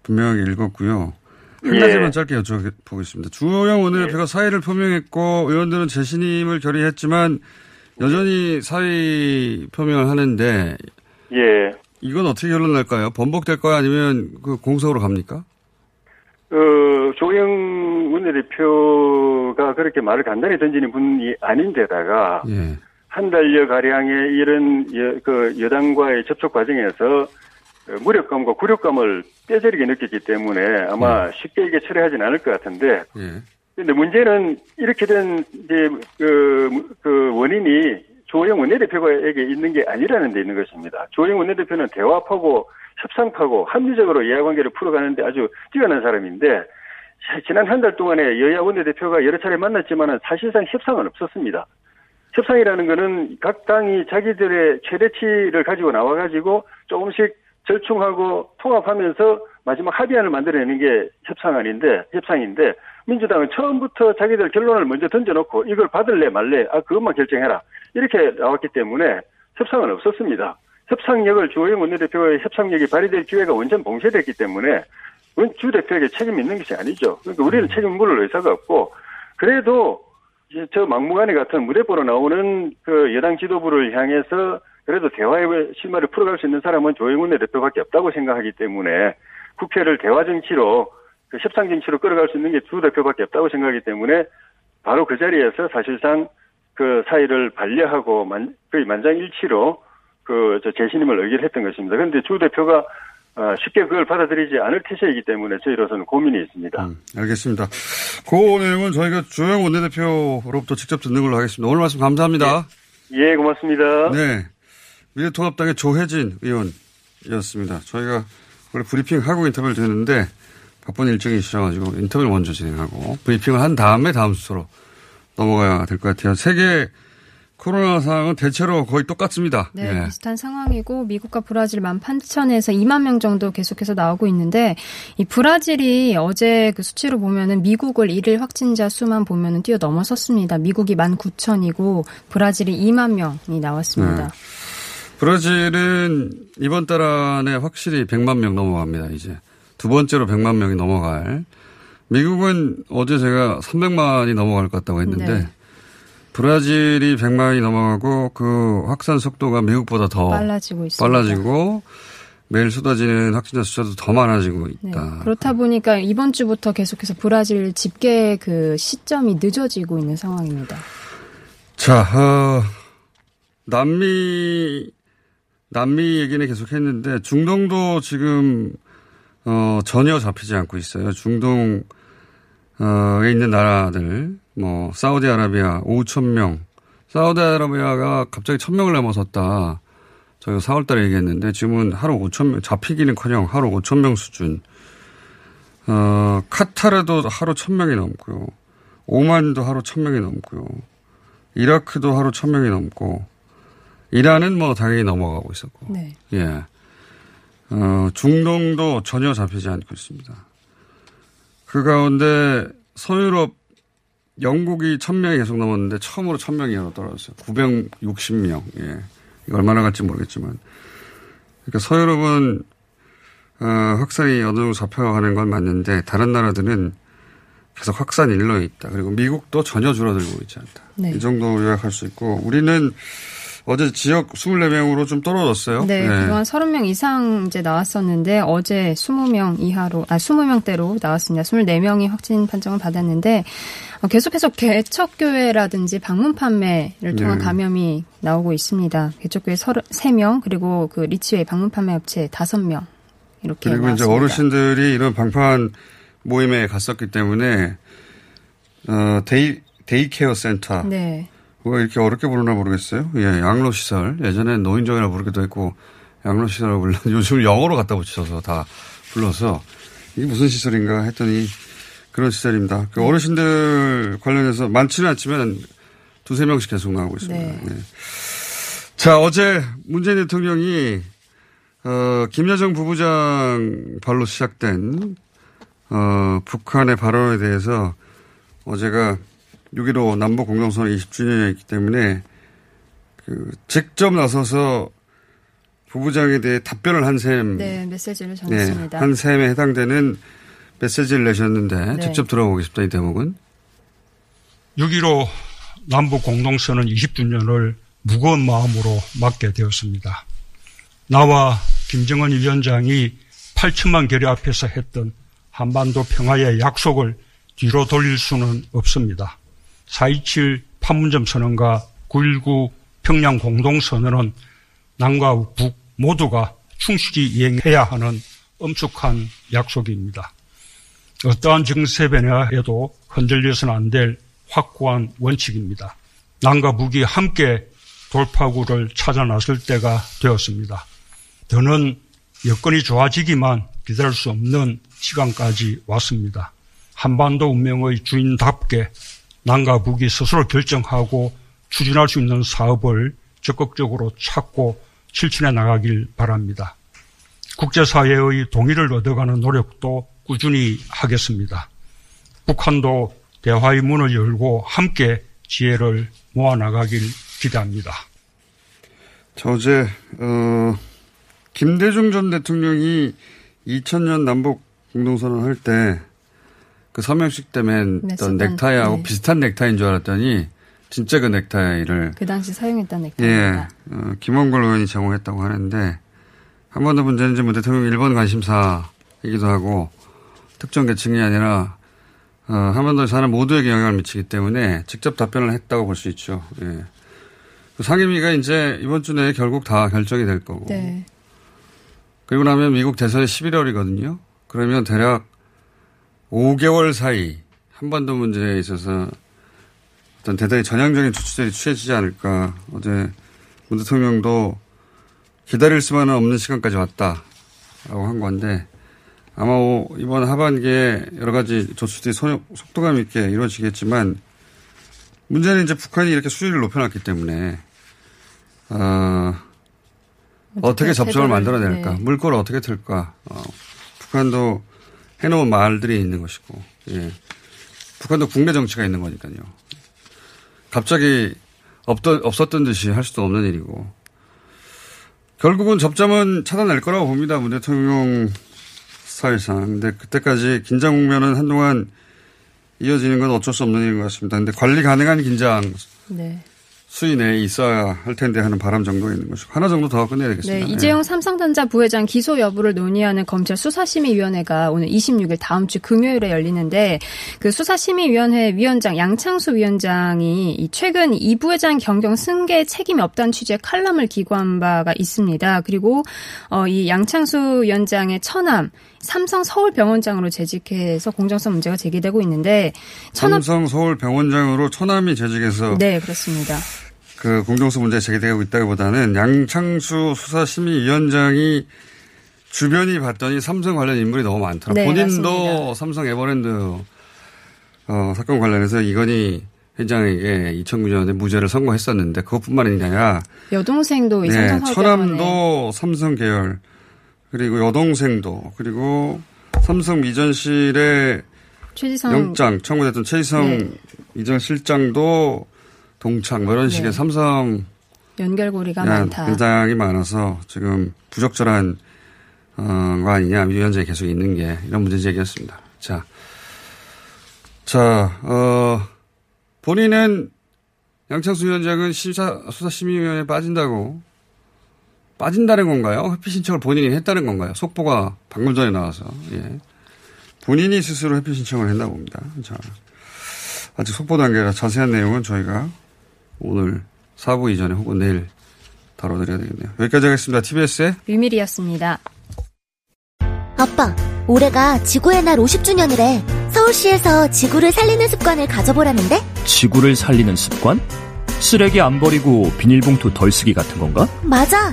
분명하게 읽었고요. 한 가지만 예. 짧게 여쭤보겠습니다. 주호영 원내대표가 예. 사의를 표명했고 의원들은 재신임을 결의했지만 여전히 사의 표명을 하는데 예. 이건 어떻게 결론 날까요? 번복될까요? 아니면 그 공석으로 갑니까? 조영 원내대표가 그렇게 말을 간단히 던지는 분이 아닌데다가 예. 한 달여 가량의 이런 여당과의 접촉 과정에서 무력감과 굴욕감을 뼈저리게 느꼈기 때문에 아마 쉽게 이게 처리하지는 않을 것 같은데 예. 그런데 문제는 이렇게 된 이제 그 원인이 조영 원내대표에게 있는 게 아니라는 데 있는 것입니다. 조영 원내대표는 대화하고 협상하고 합리적으로 이해관계를 풀어가는데 아주 뛰어난 사람인데 지난 한 달 동안에 여야 원내대표가 여러 차례 만났지만 사실상 협상은 없었습니다. 협상이라는 거는 각 당이 자기들의 최대치를 가지고 나와가지고 조금씩 절충하고 통합하면서 마지막 합의안을 만들어내는 게 협상인데 민주당은 처음부터 자기들 결론을 먼저 던져놓고 이걸 받을래 말래 그것만 결정해라 이렇게 나왔기 때문에 협상은 없었습니다. 협상력을 주호영 원내대표의 협상력이 발휘될 기회가 완전 봉쇄됐기 때문에 주 대표에게 책임이 있는 것이 아니죠. 그러니까 우리는 책임 물을 의사가 없고 그래도 저 막무가내 같은 무대포로 나오는 그 여당 지도부를 향해서 그래도 대화의 실마리를 풀어갈 수 있는 사람은 조영훈 대표밖에 없다고 생각하기 때문에 국회를 대화 정치로 그 협상 정치로 끌어갈 수 있는 게 조 대표밖에 없다고 생각하기 때문에 바로 그 자리에서 사실상 그 사이를 반려하고 거의 만장일치로 그 재신임을 의결했던 것입니다. 그런데 조 대표가 쉽게 그걸 받아들이지 않을 태세이기 때문에 저희로서는 고민이 있습니다. 알겠습니다. 그 내용은 저희가 조영 원내대표로부터 직접 듣는 걸로 하겠습니다. 오늘 말씀 감사합니다. 예, 고맙습니다. 네. 미래통합당의 조혜진 의원이었습니다. 저희가 원래 브리핑하고 인터뷰를 드렸는데 바쁜 일정이 있어가지고 인터뷰를 먼저 진행하고 브리핑을 한 다음에 다음 순서로 넘어가야 될 것 같아요. 세계 코로나 상황은 대체로 거의 똑같습니다. 네, 예. 비슷한 상황이고 미국과 브라질 18,000에서 2만 명 정도 계속해서 나오고 있는데 이 브라질이 어제 그 수치로 보면은 미국을 일일 확진자 수만 보면은 뛰어넘어섰습니다. 미국이 19,000이고 브라질이 2만 명이 나왔습니다. 네. 브라질은 이번 달 안에 확실히 100만 명 넘어갑니다. 이제 두 번째로 100만 명이 넘어갈. 미국은 어제 제가 300만이 넘어갈 것 같다고 했는데 네. 브라질이 100만이 넘어가고 그 확산 속도가 미국보다 더 빨라지고 있습니다. 매일 쏟아지는 확진자 숫자도 더 많아지고 있다. 네, 그렇다 보니까 이번 주부터 계속해서 브라질 집계 그 시점이 늦어지고 있는 상황입니다. 자, 남미 얘기는 계속했는데 중동도 지금 전혀 잡히지 않고 있어요. 중동에 있는 나라들 사우디아라비아 5,000명. 사우디아라비아가 갑자기 1,000명을 넘어섰다. 저희가 4월 달에 얘기했는데 지금은 하루 5,000명 잡히기는커녕 하루 5,000명 수준. 카타르도 하루 1,000명이 넘고요. 오만도 하루 1,000명이 넘고요. 이라크도 하루 1,000명이 넘고. 이란은 당연히 넘어가고 있었고. 네. 예. 중동도 전혀 잡히지 않고 있습니다. 그 가운데 서유럽 영국이 1,000명이 계속 넘었는데 처음으로 1,000명 이하로 떨어졌어요. 960명. 예. 이거 얼마나 갈지 모르겠지만. 그러니까 서유럽은 확산이 어느 정도 잡혀가는 건 맞는데 다른 나라들은 계속 확산이 일러 있다. 그리고 미국도 전혀 줄어들고 있지 않다. 네. 이 정도 요약할 수 있고 우리는 어제 지역 24명으로 좀 떨어졌어요. 네, 그동안 30명 이상 이제 나왔었는데 어제 20명 이하로 20명대로 나왔습니다. 24명이 확진 판정을 받았는데 계속해서 개척교회라든지 방문 판매를 통한 감염이 나오고 있습니다. 개척교회 33명 그리고 그 리치웨이 방문 판매 업체 5명 이렇게 그리고 나왔습니다. 이제 어르신들이 이런 방판 모임에 갔었기 때문에 데이케어 센터. 네. 왜 이렇게 어렵게 부르나 모르겠어요. 예, 양로시설. 예전엔 노인정이라 부르기도 했고, 양로시설이라고 불렀는데, 요즘 영어로 갖다 붙여서 다 불러서, 이게 무슨 시설인가 했더니, 그런 시설입니다. 그 어르신들 관련해서 많지는 않지만, 2-3명씩 계속 나오고 있습니다. 네. 예. 자, 어제 문재인 대통령이, 김여정 부부장 발로 시작된, 북한의 발언에 대해서, 어제가 6.15 남북공동선언 20주년이기 때문에 직접 나서서 부부장에 대해 답변을 한 셈. 네, 메시지를 전했습니다. 네, 한 셈에 해당되는 메시지를 내셨는데 네. 직접 들어보겠습니다. 이 대목은. 6.15 남북공동선언 20주년을 무거운 마음으로 맞게 되었습니다. 나와 김정은 위원장이 8천만 결의 앞에서 했던 한반도 평화의 약속을 뒤로 돌릴 수는 없습니다. 4.27 판문점 선언과 9.19 평양 공동선언은 남과 북 모두가 충실히 이행해야 하는 엄숙한 약속입니다. 어떠한 증세 변화에도 흔들려서는 안 될 확고한 원칙입니다. 남과 북이 함께 돌파구를 찾아 나설 때가 되었습니다. 더는 여건이 좋아지기만 기다릴 수 없는 시간까지 왔습니다. 한반도 운명의 주인답게 남과 북이 스스로 결정하고 추진할 수 있는 사업을 적극적으로 찾고 실천해 나가길 바랍니다. 국제사회의 동의를 얻어가는 노력도 꾸준히 하겠습니다. 북한도 대화의 문을 열고 함께 지혜를 모아나가길 기대합니다. 자, 어제 김대중 전 대통령이 2000년 남북 공동선언 할 때 그 서명식 때문에 했던 넥타이하고 네. 비슷한 넥타이인 줄 알았더니 진짜 그 넥타이를 그 당시 사용했던 넥타이입니다. 예, 김원걸 의원이 제공했다고 하는데 한 번 더 문제는 지금 대통령 일본 관심사이기도 하고 특정 계층이 아니라 한반도에 사는 모두에게 영향을 미치기 때문에 직접 답변을 했다고 볼 수 있죠. 예. 상임위가 이제 이번 주 내에 결국 다 결정이 될 거고. 네. 그리고 나면 미국 대선이 11월이거든요. 그러면 대략 5개월 사이 한반도 문제에 있어서 어떤 대단히 전향적인 조치들이 취해지지 않을까. 어제 문 대통령도 기다릴 수만은 없는 시간까지 왔다라고 한 건데 아마 이번 하반기에 여러 가지 조치들이 속도감 있게 이루어지겠지만 문제는 이제 북한이 이렇게 수위를 높여놨기 때문에 어떻게 접점을 만들어낼까, 네. 물꼬를 어떻게 틀까. 북한도 해놓은 말들이 있는 것이고, 예. 북한도 국내 정치가 있는 거니까요. 갑자기 없었던 듯이 할 수도 없는 일이고 결국은 접점은 찾아낼 거라고 봅니다. 문 대통령 사실상. 근데 그때까지 긴장 국면은 한동안 이어지는 건 어쩔 수 없는 일인 것 같습니다. 근데 관리 가능한 긴장 네. 수위 내에 있어야 할 텐데 하는 바람 정도가 있는 것이고 하나 정도 더 끝내야 되겠습니다. 네, 이재용 네. 삼성전자 부회장 기소 여부를 논의하는 검찰 수사심의위원회가 오늘 26일 다음 주 금요일에 열리는데 그 수사심의위원회 위원장 양창수 위원장이 최근 이 부회장 경영 승계에 책임이 없다는 취지의 칼럼을 기고한 바가 있습니다. 그리고 이 양창수 위원장의 처남 삼성 서울병원장으로 재직해서 공정성 문제가 제기되고 있는데 삼성 서울병원장으로 처남이 재직해서 네 그렇습니다. 그 공정성 문제가 제기되고 있다기보다는 양창수 수사심의위원장이 주변이 봤더니 삼성 관련 인물이 너무 많더라. 네, 본인도 맞습니다. 삼성 에버랜드 사건 관련해서 이건희 회장에게 2009년에 무죄를 선고했었는데 그것뿐만이 아니라 여동생도 이 삼성 네, 처남도 삼성 계열. 그리고 여동생도 그리고 삼성 이전실에 최지성. 영장 청구됐던 최지성 네. 이전실장도 동창 이런 네. 식의 삼성 연결고리가 많다. 굉장히 많아서 지금 부적절한 거 아니냐. 위원장이 계속 있는 게 이런 문제 제기였습니다. 자, 본인은 양창수 위원장은 수사심의위원회에 빠진다고. 빠진다는 건가요? 회피 신청을 본인이 했다는 건가요? 속보가 방금 전에 나와서 예. 본인이 스스로 회피 신청을 했나 봅니다. 자, 아직 속보 단계라 자세한 내용은 저희가 오늘 4부 이전에 혹은 내일 다뤄드려야 되겠네요. 여기까지 하겠습니다. TBS의 유미리였습니다. 아빠, 올해가 지구의 날 50주년이래. 서울시에서 지구를 살리는 습관을 가져보라는데? 지구를 살리는 습관? 쓰레기 안 버리고 비닐봉투 덜 쓰기 같은 건가? 맞아!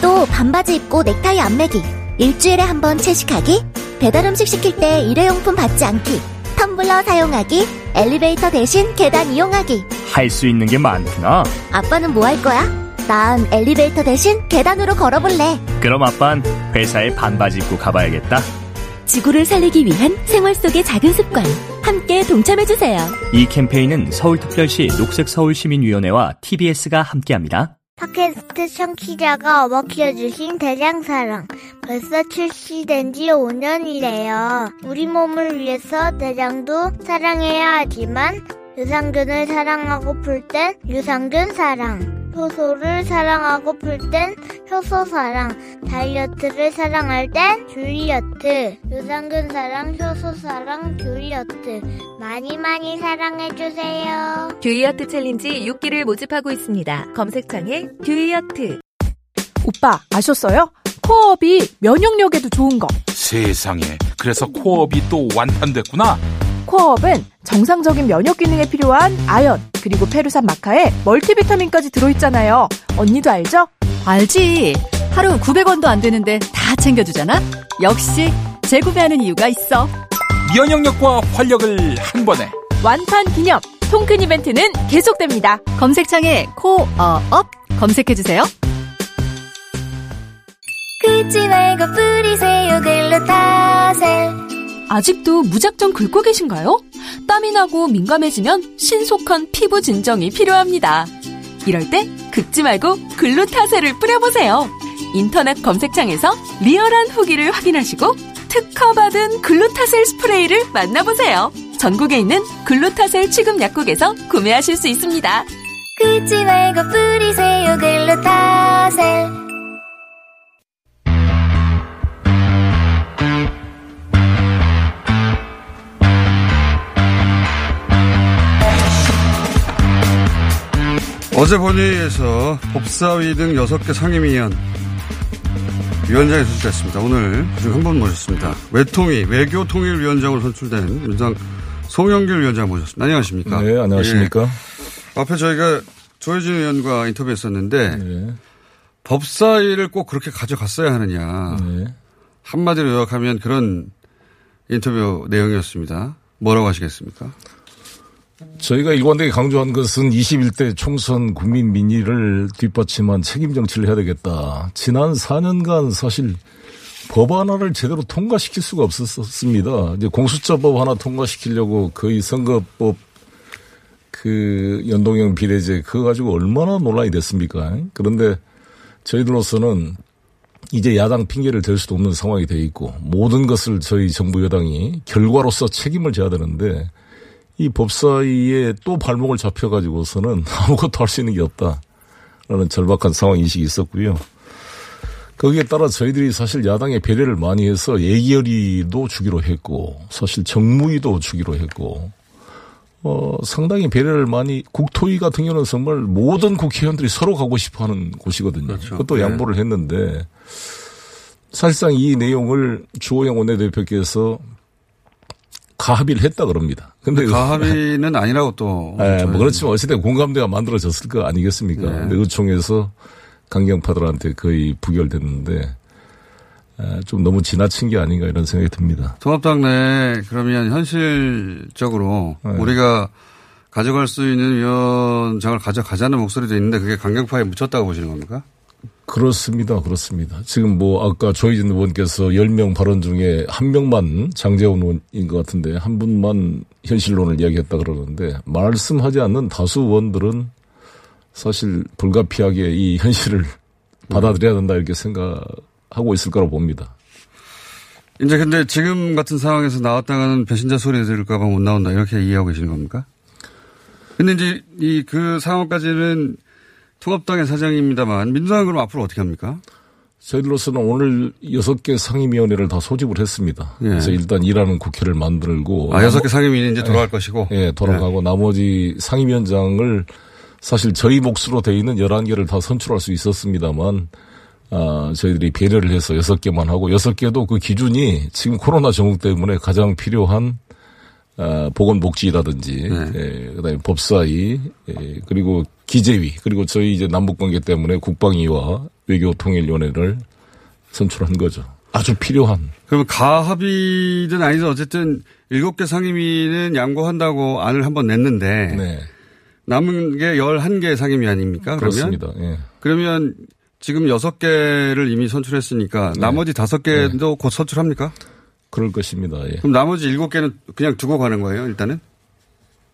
또 반바지 입고 넥타이 안 매기, 일주일에 한 번 채식하기, 배달음식 시킬 때 일회용품 받지 않기, 텀블러 사용하기, 엘리베이터 대신 계단 이용하기. 할 수 있는 게 많구나. 아빠는 뭐 할 거야? 난 엘리베이터 대신 계단으로 걸어볼래. 그럼 아빤 회사에 반바지 입고 가봐야겠다. 지구를 살리기 위한 생활 속의 작은 습관 함께 동참해주세요. 이 캠페인은 서울특별시 녹색서울시민위원회와 TBS가 함께합니다. 팟캐스트 청취자가 어머키워주신 대장사랑 벌써 출시된 지 5년이래요. 우리 몸을 위해서 대장도 사랑해야 하지만 유산균을 사랑하고 풀 땐 유산균 사랑, 효소를 사랑하고 풀 땐 효소 사랑, 다이어트를 사랑할 땐 듀이어트, 유산균 사랑, 효소 사랑, 듀이어트 많이 많이 사랑해주세요. 듀이어트 챌린지 6기를 모집하고 있습니다. 검색창에 듀이어트. 오빠 아셨어요? 코업이 면역력에도 좋은 거. 세상에, 그래서 코업이 또 완판됐구나. 코업은 정상적인 면역 기능에 필요한 아연, 그리고 페루산 마카에 멀티비타민까지 들어있잖아요. 언니도 알죠? 알지. 하루 900원도 안 되는데 다 챙겨주잖아. 역시 재구매하는 이유가 있어. 면역력과 활력을 한 번에. 완판 기념 통큰 이벤트는 계속됩니다. 검색창에 코어업 검색해주세요. 긁지 말고 뿌리세요, 글루타셀. 아직도 무작정 긁고 계신가요? 땀이 나고 민감해지면 신속한 피부 진정이 필요합니다. 이럴 때 긁지 말고 글루타셀을 뿌려보세요. 인터넷 검색창에서 리얼한 후기를 확인하시고 특허받은 글루타셀 스프레이를 만나보세요. 전국에 있는 글루타셀 취급약국에서 구매하실 수 있습니다. 긁지 말고 뿌리세요, 글루타셀. 어제 본회의에서 법사위 등 6개 상임위원 위원장이 선출됐습니다. 오늘 그중 한 분 모셨습니다. 외통위, 외교통일위원장으로 선출된 민주당 송영길 위원장 모셨습니다. 안녕하십니까? 네, 안녕하십니까? 예. 앞에 저희가 조혜진 의원과 인터뷰했었는데 네. 법사위를 꼭 그렇게 가져갔어야 하느냐. 네. 한마디로 요약하면 그런 인터뷰 내용이었습니다. 뭐라고 하시겠습니까? 저희가 일관되게 강조한 것은 21대 총선 국민 민의를 뒷받침한 책임 정치를 해야 되겠다. 지난 4년간 사실 법 하나를 제대로 통과시킬 수가 없었습니다. 이제 공수처법 하나 통과시키려고 거의 선거법 그 연동형 비례제 그거 가지고 얼마나 논란이 됐습니까? 그런데 저희들로서는 이제 야당 핑계를 댈 수도 없는 상황이 돼 있고 모든 것을 저희 정부 여당이 결과로서 책임을 져야 되는데 이 법사위에 또 발목을 잡혀가지고서는 아무것도 할 수 있는 게 없다라는 절박한 상황인식이 있었고요. 거기에 따라 저희들이 사실 야당의 배려를 많이 해서 예결위도 주기로 했고 사실 정무위도 주기로 했고 상당히 배려를 많이 국토위 같은 경우는 정말 모든 국회의원들이 서로 가고 싶어하는 곳이거든요. 그렇죠. 그것도 네. 양보를 했는데 사실상 이 내용을 주호영 원내대표께서 가합의를 했다 그럽니다. 근데 가합의는 아니라고 또. 네, 뭐 그렇지만 어쨌든 공감대가 만들어졌을 거 아니겠습니까? 네. 근데 의총에서 강경파들한테 거의 부결됐는데 좀 너무 지나친 게 아닌가 이런 생각이 듭니다. 통합당 내 그러면 현실적으로 네. 우리가 가져갈 수 있는 위원장을 가져가자는 목소리도 있는데 그게 강경파에 묻혔다고 보시는 겁니까? 그렇습니다. 그렇습니다. 지금 뭐 아까 조혜진 의원께서 10명 발언 중에 한 명만 장제원 의원인 것 같은데 한 분만 현실론을 이야기했다 그러는데 말씀하지 않는 다수 의원들은 사실 불가피하게 이 현실을 받아들여야 된다 이렇게 생각하고 있을 거라고 봅니다. 이제 근데 지금 같은 상황에서 나왔다가는 배신자 소리 들을까 봐 못 나온다 이렇게 이해하고 계시는 겁니까? 근데 이제 이 그 상황까지는 통합당의 사장입니다만 민주당은 그럼 앞으로 어떻게 합니까? 저희들로서는 오늘 6개 상임위원회를 다 소집을 했습니다. 예. 그래서 일단 일하는 국회를 만들고. 아, 6개 상임위는 이제 돌아갈 것이고. 예, 돌아가고 예. 나머지 상임위원장을 사실 저희 몫으로 돼 있는 11개를 다 선출할 수 있었습니다만 저희들이 배려를 해서 6개만 하고 6개도 그 기준이 지금 코로나 전국 때문에 가장 필요한 보건복지라든지, 네. 예, 그다음에 법사위, 예, 그리고 기재위, 그리고 저희 이제 남북관계 때문에 국방위와 외교통일위원회를 선출한 거죠. 아주 필요한. 그러면 가합의든 아니든 어쨌든 7개 상임위는 양보한다고 안을 한번 냈는데 네. 남은 게 11개 상임위 아닙니까? 그러면? 그렇습니다. 예. 그러면 지금 6개를 이미 선출했으니까 네. 나머지 5개도 네. 곧 선출합니까? 그럴 것입니다. 예. 그럼 나머지 7개는 그냥 두고 가는 거예요, 일단은?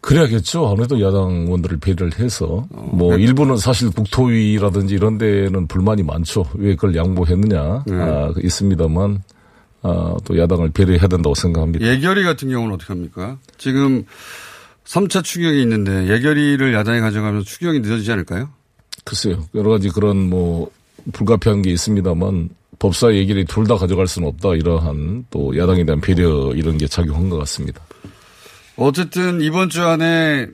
그래야겠죠. 아무래도 야당 의원들을 배려를 해서. 뭐, 일부는 사실 국토위라든지 이런 데는 불만이 많죠. 왜 그걸 양보했느냐. 있습니다만, 또 야당을 배려해야 된다고 생각합니다. 예결위 같은 경우는 어떻게 합니까? 지금 3차 추경이 있는데 예결위를 야당에 가져가면서 추경이 늦어지지 않을까요? 글쎄요. 여러 가지 그런 뭐, 불가피한 게 있습니다만, 법사 얘기를 둘 다 가져갈 수는 없다 이러한 또 야당에 대한 배려 이런 게 작용한 것 같습니다. 어쨌든 이번 주 안에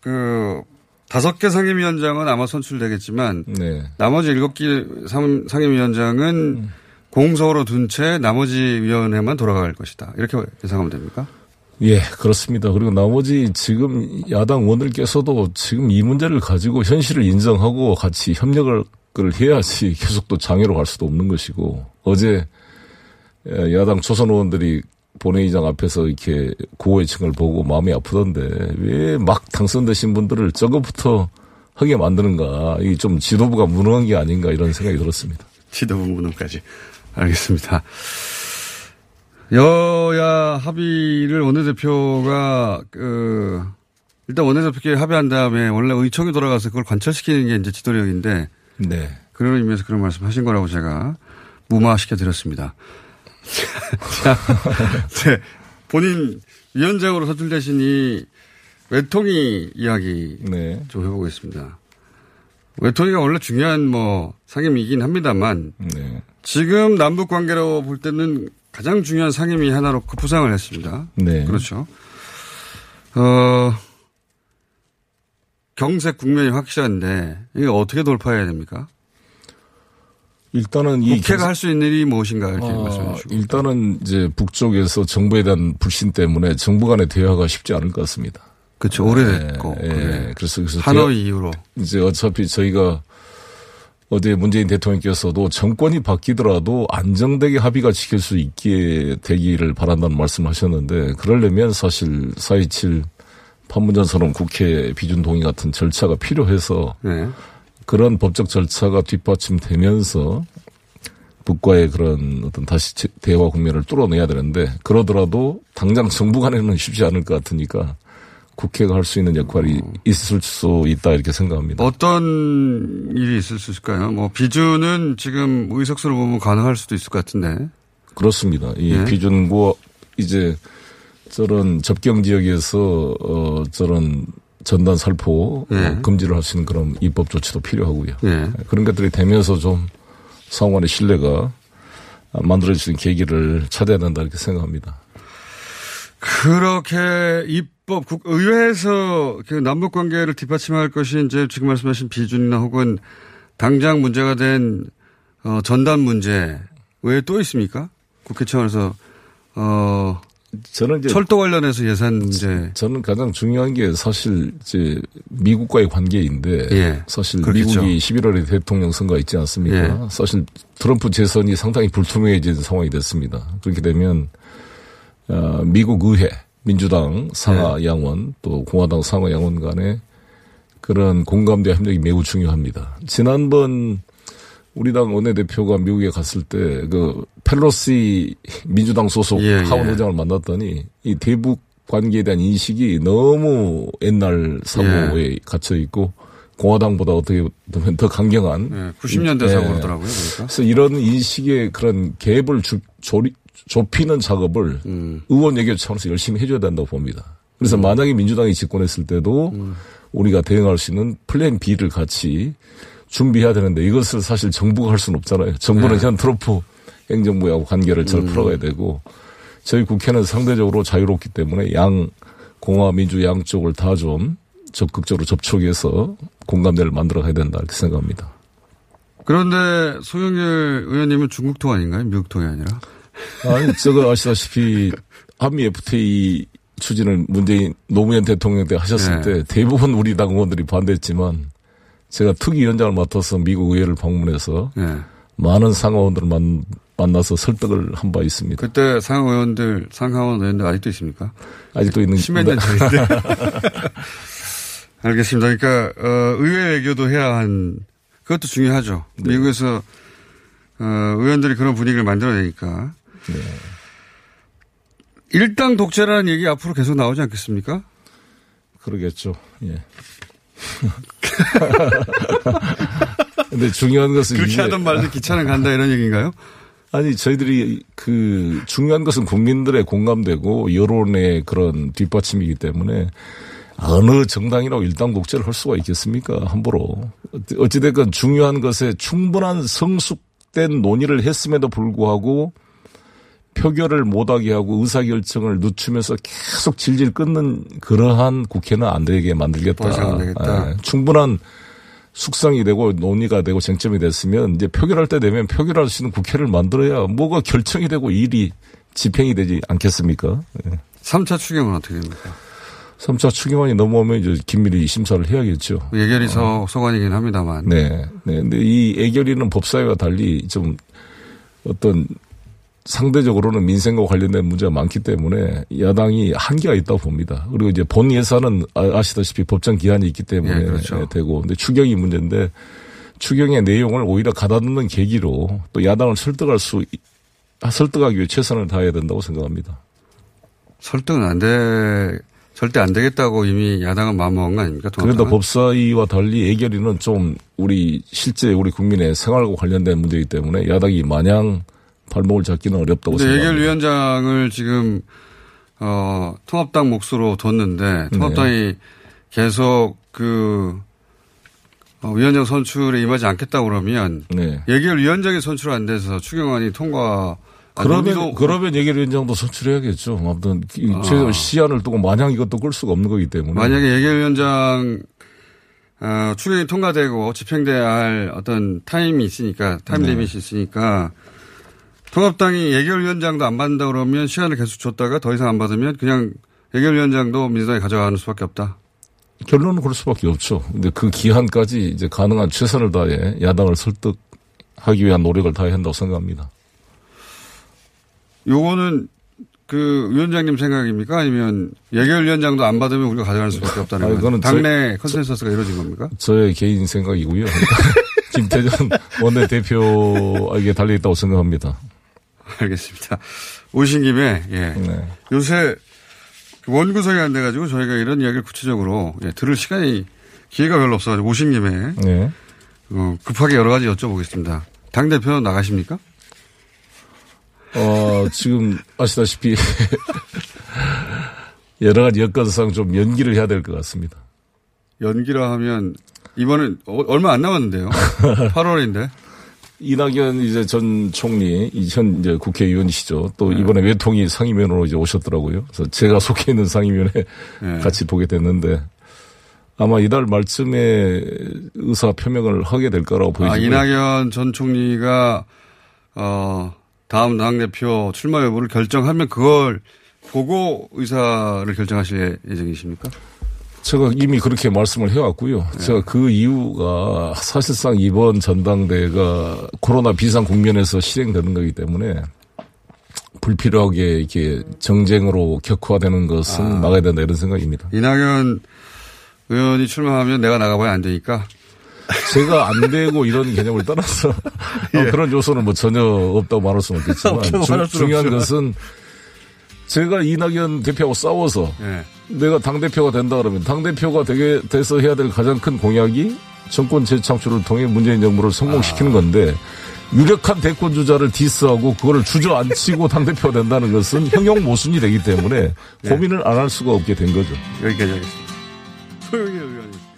그 5개 상임위원장은 아마 선출되겠지만 네. 나머지 7개 상임위원장은 공석으로 둔 채 나머지 위원회만 돌아갈 것이다. 이렇게 예상하면 됩니까? 예, 그렇습니다. 그리고 나머지 지금 야당 의원들께서도 지금 이 문제를 가지고 현실을 인정하고 같이 협력을 해야지 계속 또 장애로 갈 수도 없는 것이고, 어제 야당 초선 의원들이 본회의장 앞에서 이렇게 구호의층을 보고 마음이 아프던데 왜 막 당선되신 분들을 저거부터 하게 만드는가, 이게 좀 지도부가 무능한 게 아닌가 이런 생각이 들었습니다. 지도부 무능까지. 알겠습니다. 여야 합의를 원내대표가 일단 원내대표끼리 합의한 다음에 원래 의총이 돌아가서 그걸 관철시키는 게 이제 지도력인데, 네, 그런 의미에서 그런 말씀하신 거라고 제가 무마시켜 드렸습니다. 네, 본인 위원장으로 선출되신 이 외통위 이야기, 네, 좀 해보겠습니다. 외통위가 원래 중요한 뭐 상임이긴 합니다만, 네, 지금 남북 관계로 볼 때는 가장 중요한 상임위 하나로 급부상을 했습니다. 네, 그렇죠. 경색 국면이 확실한데 이거 어떻게 돌파해야 됩니까? 일단은 국회가 할 수 있는 일이 무엇인가 이렇게 말씀해 주시고. 일단은 이제 북쪽에서 정부에 대한 불신 때문에 정부 간의 대화가 쉽지 않을 것 같습니다. 그렇죠. 오래됐고. 예, 예. 그래서 하노이 이후로 이제 어차피 저희가 어제 문재인 대통령께서도 정권이 바뀌더라도 안정되게 합의가 지킬 수 있게 되기를 바란다는 말씀하셨는데, 그러려면 사실 4.27 판문점 선언 국회 비준 동의 같은 절차가 필요해서, 네, 그런 법적 절차가 뒷받침되면서 북과의 그런 어떤 다시 대화 국면을 뚫어내야 되는데, 그러더라도 당장 정부 간에는 쉽지 않을 것 같으니까 국회가 할 수 있는 역할이 있을 수 있다 이렇게 생각합니다. 어떤 일이 있을 수 있을까요? 뭐 비준은 지금 의석수를 보면 가능할 수도 있을 것 같은데. 그렇습니다. 이, 네, 비준과 이제 저런 접경 지역에서 저런 전단 살포, 예, 금지를 할 수 있는 그런 입법 조치도 필요하고요. 예. 그런 것들이 되면서 좀 상호 간의 신뢰가 만들어질 수 있는 계기를 찾아야 된다 이렇게 생각합니다. 그렇게 입법, 의회에서 그 남북 관계를 뒷받침할 것이 이제 지금 말씀하신 비준이나 혹은 당장 문제가 된 전단 문제 외에 또 있습니까? 국회 차원에서 저는 이제 철도 관련해서 예산 문제. 저는 가장 중요한 게 사실 이제 미국과의 관계인데, 예, 사실 그렇겠죠. 미국이 11월에 대통령 선거가 있지 않습니까? 예. 사실 트럼프 재선이 상당히 불투명해진 상황이 됐습니다. 그렇게 되면 미국 의회, 민주당 상하, 예, 양원 또 공화당 상하 양원 간의 그런 공감대와 협력이 매우 중요합니다. 지난번 우리 당 원내대표가 미국에 갔을 때 그 펠로시 민주당 소속, 예, 하원 의장을, 예, 만났더니 이 대북 관계에 대한 인식이 너무 옛날 사고에, 예, 갇혀 있고 공화당보다 어떻게 보면 더 강경한, 예, 90년대 사고더라고요. 그러니까. 그래서 이런 인식의 그런 갭을 좁히는 작업을 의원 외교 차원에서 열심히 해줘야 된다고 봅니다. 그래서 만약에 민주당이 집권했을 때도 우리가 대응할 수 있는 플랜 B를 같이 준비해야 되는데, 이것을 사실 정부가 할 수는 없잖아요. 정부는, 네, 현 트럼프 행정부하고 관계를 잘 풀어가야 되고, 저희 국회는 상대적으로 자유롭기 때문에 양 공화 민주 양쪽을 다 좀 적극적으로 접촉해서 공감대를 만들어가야 된다 이렇게 생각합니다. 그런데 송영길 의원님은 중국 통 아닌가요? 미국 통이 아니라? 아니, 저거 아시다시피 한미 FTA 추진을 문재인 노무현 대통령 때 하셨을, 네, 때 대부분 우리 당 의원들이 반대했지만, 제가 특위위원장을 맡아서 미국 의회를 방문해서, 네, 많은 상하원들을 만나서 설득을 한 바 있습니다. 그때 상하원 의원들 아직도 있습니까? 아직도 있는. 십몇 년 전인데. 알겠습니다. 그러니까 의회 외교도 해야 한, 그것도 중요하죠. 네. 미국에서 의원들이 그런 분위기를 만들어내니까. 네. 일당 독재라는 얘기 앞으로 계속 나오지 않겠습니까? 그러겠죠. 예. 근데 중요한 것은 그렇게 하던 말도 귀찮은 간다 이런 얘기인가요? 아니, 저희들이 그 중요한 것은 국민들의 공감되고 여론의 그런 뒷받침이기 때문에 어느 정당이라고 일당 독재를 할 수가 있겠습니까? 함부로 어찌됐건 중요한 것에 충분한 성숙된 논의를 했음에도 불구하고 표결을 못하게 하고 의사결정을 늦추면서 계속 질질 끊는 그러한 국회는 안 되게 만들겠다. 충분한 숙성이 되고 논의가 되고 쟁점이 됐으면 이제 표결할 때 되면 표결할 수 있는 국회를 만들어야 뭐가 결정이 되고 일이 집행이 되지 않겠습니까? 네. 3차 추경은 어떻게 됩니까? 3차 추경안이 넘어오면 이제 긴밀히 심사를 해야겠죠. 예결위서 소관이긴 합니다만. 네. 네. 근데 이 예결위는 법사위와 달리 좀 어떤 상대적으로는 민생과 관련된 문제가 많기 때문에 야당이 한계가 있다고 봅니다. 그리고 이제 본 예산은 아시다시피 법정 기한이 있기 때문에 예, 그렇죠. 되고, 근데 추경이 문제인데 추경의 내용을 오히려 가다듬는 계기로 또 야당을 설득하기 위해 최선을 다해야 된다고 생각합니다. 설득은 안 돼. 절대 안 되겠다고 이미 야당은 마음먹은 거 아닙니까? 그런데 법사위와 달리 예결위는 좀 실제 우리 국민의 생활과 관련된 문제이기 때문에 야당이 마냥 발목을 잡기는 어렵다고 생각합니다. 예결위원장을 지금 통합당 몫으로 뒀는데 통합당이 네. 계속 그 위원장 선출에 임하지 않겠다고 그러면 네. 예결위원장이 선출 안 돼서 추경안이 통과 그러면 예결위원장도 선출해야겠죠. 아무튼 최소 시한을 두고 마냥 이것도 끌 수가 없는 거기 때문에. 만약에 예결위원장 추경이 통과되고 집행돼야 할 어떤 타임리밋이 있으니까 통합당이 예결위원장도 안 받는다 그러면 시한을 계속 줬다가 더 이상 안 받으면 그냥 예결위원장도 민주당이 가져가는 수밖에 없다. 결론은 그럴 수밖에 없죠. 근데 그 기한까지 이제 가능한 최선을 다해 야당을 설득하기 위한 노력을 다해야 한다고 생각합니다. 요거는 그 위원장님 생각입니까? 아니면 예결위원장도 안 받으면 우리가 가져갈 수밖에 없다는 거예요? 그거는 당내 컨센서스가 이루어진 겁니까? 저의 개인 생각이고요. 김태전 원내대표에게 달려있다고 생각합니다. 알겠습니다. 오신 김에 예. 네. 요새 원구성이 안 돼가지고 저희가 이런 이야기를 구체적으로 들을 기회가 별로 없어가지고 오신 김에 네. 급하게 여러 가지 여쭤보겠습니다. 당대표 나가십니까? 지금 아시다시피 여러 가지 여건상 좀 연기를 해야 될 것 같습니다. 연기라 하면 이번엔 얼마 안 남았는데요. 8월인데. 이낙연 이제 전 총리, 현 이제 국회의원이시죠. 또 네. 이번에 외통이 상임위원으로 이제 오셨더라고요. 그래서 제가 속해 있는 상임위원에 네. 같이 보게 됐는데 아마 이달 말쯤에 의사 표명을 하게 될 거라고 보이고요. 이낙연 전 총리가 다음 당대표 출마 여부를 결정하면 그걸 보고 의사를 결정하실 예정이십니까? 제가 이미 그렇게 말씀을 해왔고요. 네. 제가 그 이유가 사실상 이번 전당대회가 코로나 비상 국면에서 실행되는 거기 때문에 불필요하게 이렇게 정쟁으로 격화되는 것은 막아야 된다 이런 생각입니다. 이낙연 의원이 출마하면 내가 나가봐야 안 되니까. 제가 안 되고 이런 개념을 떠나서 예. 그런 요소는 뭐 전혀 없다고 말할 수는 없겠지만 중요한 것은 제가 이낙연 대표하고 싸워서 예. 내가 당대표가 된다 그러면 당대표가 되게 돼서 해야 될 가장 큰 공약이 정권 재창출을 통해 문재인 정부를 성공시키는 건데 유력한 대권주자를 디스하고 그거를 주저앉히고 당대표가 된다는 것은 형용모순이 되기 때문에 예. 고민을 안 할 수가 없게 된 거죠. 여기까지 하겠습니다. 소영의 의원입니다.